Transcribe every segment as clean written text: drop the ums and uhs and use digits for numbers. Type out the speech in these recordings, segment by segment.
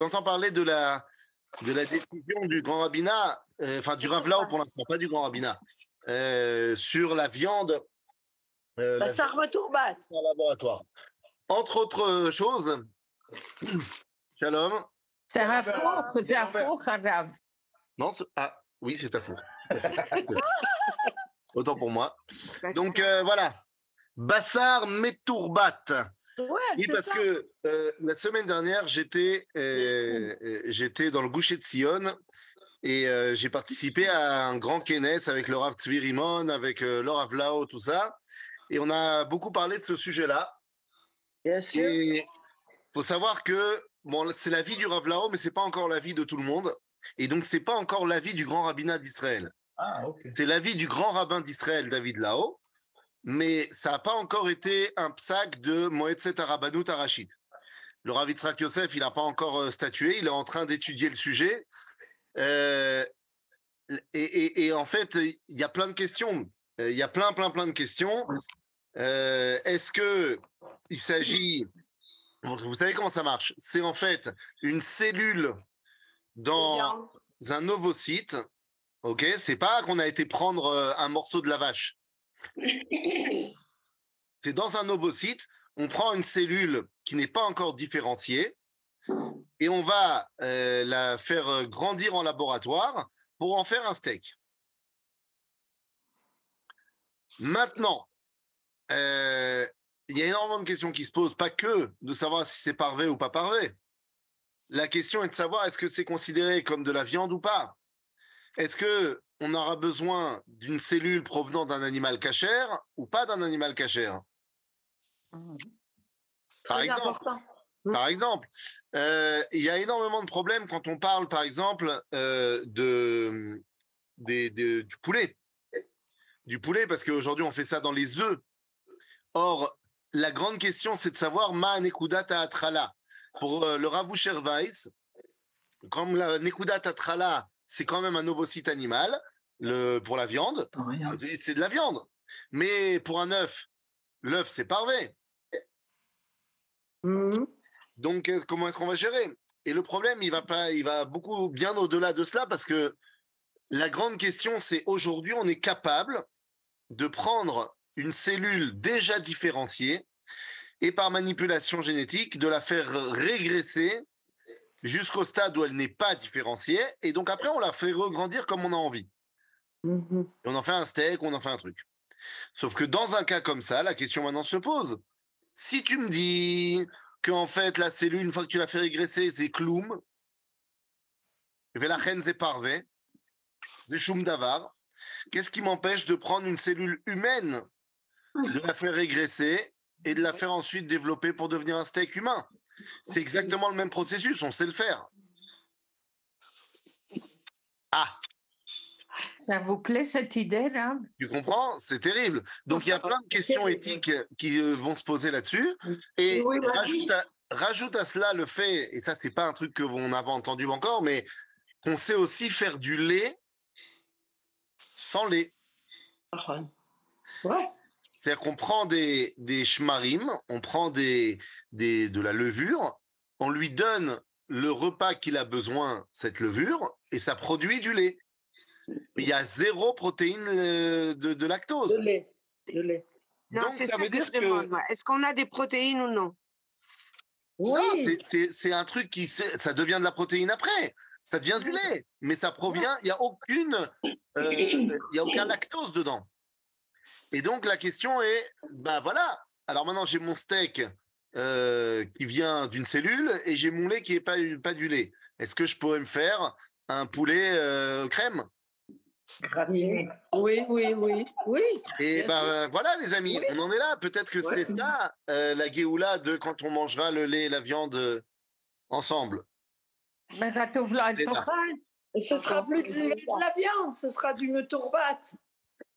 J'entends parler de la décision du grand rabbinat, enfin du Rav Lau pour l'instant, pas du grand rabbinat, sur la viande. Bassar Metourbat. En laboratoire. Entre autres choses, shalom. C'est à four, Rav. Non, ah oui, c'est à four. Autant pour moi. Donc voilà, Bassar Metourbat. Ouais, oui, parce ça. Que la semaine dernière, j'étais dans le Goush de Sion et j'ai participé à un grand kéness avec le Rav Tzvi Rimon, avec le Rav Lau, tout ça. Et on a beaucoup parlé de ce sujet-là. Bien sûr. Il faut savoir que bon, c'est l'avis du Rav Lau, mais ce n'est pas encore l'avis de tout le monde. Et donc, ce n'est pas encore l'avis du grand rabbinat d'Israël. Ah, okay. C'est l'avis du grand rabbin d'Israël, David Lau. Mais ça n'a pas encore été un psaque de Moetzet HaRabanout HaRashit. Le Rav Yitzhak Yosef, il n'a pas encore statué, il est en train d'étudier le sujet. Et en fait, il y a plein de questions. Il y a plein de questions. Est-ce qu'il s'agit... Vous savez comment ça marche? C'est en fait une cellule dans un ovocyte. Okay, c'est pas qu'on a été prendre un morceau de la vache. C'est dans un ovocyte, on prend une cellule qui n'est pas encore différenciée et on va la faire grandir en laboratoire pour en faire un steak. Maintenant, il y a énormément de questions qui se posent, pas que de savoir si c'est parvé ou pas parvé. La question est de savoir est-ce que c'est considéré comme de la viande ou pas. Est-ce que on aura besoin d'une cellule provenant d'un animal cachère ou pas d'un animal cachère. Par exemple, il y a énormément de problèmes quand on parle, par exemple, du poulet. Du poulet, parce qu'aujourd'hui, on fait ça dans les œufs. Or, la grande question, c'est de savoir « ma nekudat atrala ». Pour le Ravoucher Weiss, comme la nekudat atrala, c'est quand même un ovocyte animal pour la viande. C'est de la viande. Mais pour un œuf, l'œuf, c'est parvé. Donc, comment est-ce qu'on va gérer? Et le problème, il va beaucoup bien au-delà de cela parce que la grande question, c'est aujourd'hui, on est capable de prendre une cellule déjà différenciée et par manipulation génétique, de la faire régresser jusqu'au stade où elle n'est pas différenciée, et donc après, on la fait regrandir comme on a envie. Et on en fait un steak, on en fait un truc. Sauf que dans un cas comme ça, la question maintenant se pose. Si tu me dis qu'en fait, la cellule, une fois que tu l'as fait régresser, c'est cloum, velachen c'est parvé, c'est choum d'avar, qu'est-ce qui m'empêche de prendre une cellule humaine, de la faire régresser, et de la faire ensuite développer pour devenir un steak humain? C'est exactement le même processus, on sait le faire. Ah. Ça vous plaît cette idée là? Tu comprends? C'est terrible. Donc il y a plein de questions éthiques qui vont se poser là-dessus. Et oui, rajoute à cela le fait, et ça c'est pas un truc que on n'a pas entendu encore, mais qu'on sait aussi faire du lait sans lait. Ouais. C'est-à-dire qu'on prend des shmarim, on prend de la levure, on lui donne le repas qu'il a besoin, cette levure, et ça produit du lait. Mais il y a zéro protéine de lactose. De lait. Non, donc, ça veut dire que... Est-ce qu'on a des protéines ou non? Oui. Non, c'est un truc qui... Ça devient de la protéine après. Ça devient du lait. Mais ça provient... Il n'y a aucun lactose dedans. Et donc, la question est, ben voilà, alors maintenant j'ai mon steak qui vient d'une cellule et j'ai mon lait qui n'est pas du lait. Est-ce que je pourrais me faire un poulet crème? Oui. Et ben voilà, les amis, oui. On en est là. Peut-être que c'est ça, la guéoula de quand on mangera le lait et la viande ensemble. Mais ce ne sera plus du lait et de la viande, ce sera du metourbat.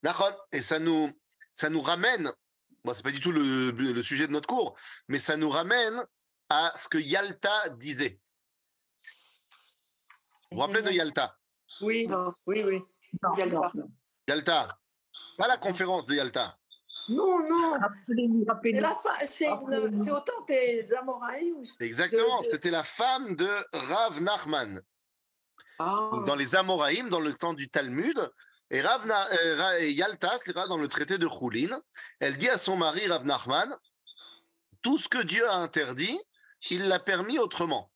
D'accord. Et ça nous ramène, bon, c'est pas du tout le sujet de notre cours, mais ça nous ramène à ce que Yalta disait. Vous vous rappelez de Yalta? Oui, non, oui. Yalta. À la conférence de Yalta. Non. C'est autant des Amoraïs. Exactement, c'était la femme de Rav Nachman. Ah. Dans les Amoraïm, dans le temps du Talmud. Et Yalta, c'est dans le traité de Choulin, elle dit à son mari Rav Nachman, tout ce que Dieu a interdit, il l'a permis autrement.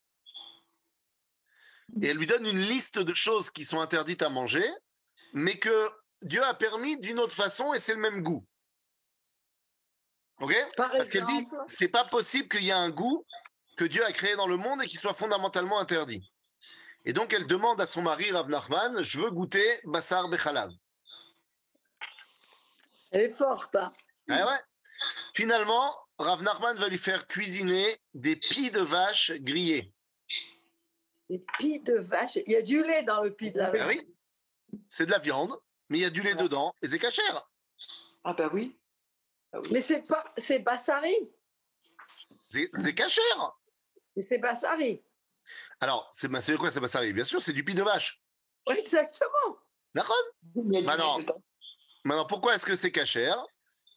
Et elle lui donne une liste de choses qui sont interdites à manger, mais que Dieu a permis d'une autre façon et c'est le même goût. Okay ? Parce qu'elle dit, c'est pas possible qu'il y ait un goût que Dieu a créé dans le monde et qui soit fondamentalement interdit. Et donc, elle demande à son mari, Rav Nachman, je veux goûter Bassar bechalav. Elle est forte, hein. Ah ouais. Finalement, Rav Nachman va lui faire cuisiner des pies de vache grillées. Des pies de vache. Il y a du lait dans le pie de la vache. Ben oui, c'est de la viande, mais il y a du lait dedans et c'est cachère. Ah ben oui. Mais c'est bassari. C'est cachère. Mais c'est bassari. Alors, c'est quoi, c'est bassari? Bien sûr, c'est du pie de vache. Oui, exactement. D'accord. Maintenant, pourquoi est-ce que c'est cachère?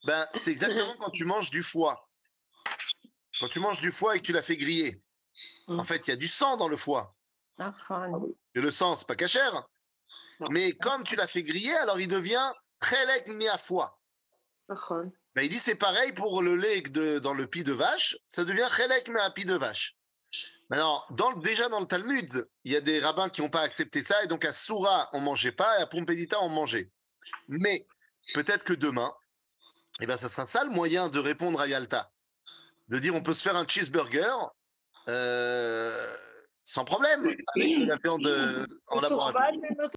Ben, c'est exactement quand tu manges du foie. Quand tu manges du foie et que tu l'as fait griller. En fait, il y a du sang dans le foie. Et le sang, c'est pas cachère. Mais comme tu l'as fait griller, alors il devient chelek mia foie. Ben, il dit c'est pareil pour le lait dans le pie de vache, ça devient chelek mia pie de vache. Maintenant, déjà dans le Talmud, il y a des rabbins qui n'ont pas accepté ça, et donc à Soura, on ne mangeait pas, et à Pompédita, on mangeait. Mais peut-être que demain, eh ben, ça sera ça le moyen de répondre à Yalta. De dire on peut se faire un cheeseburger sans problème, avec de la viande en laboratoire.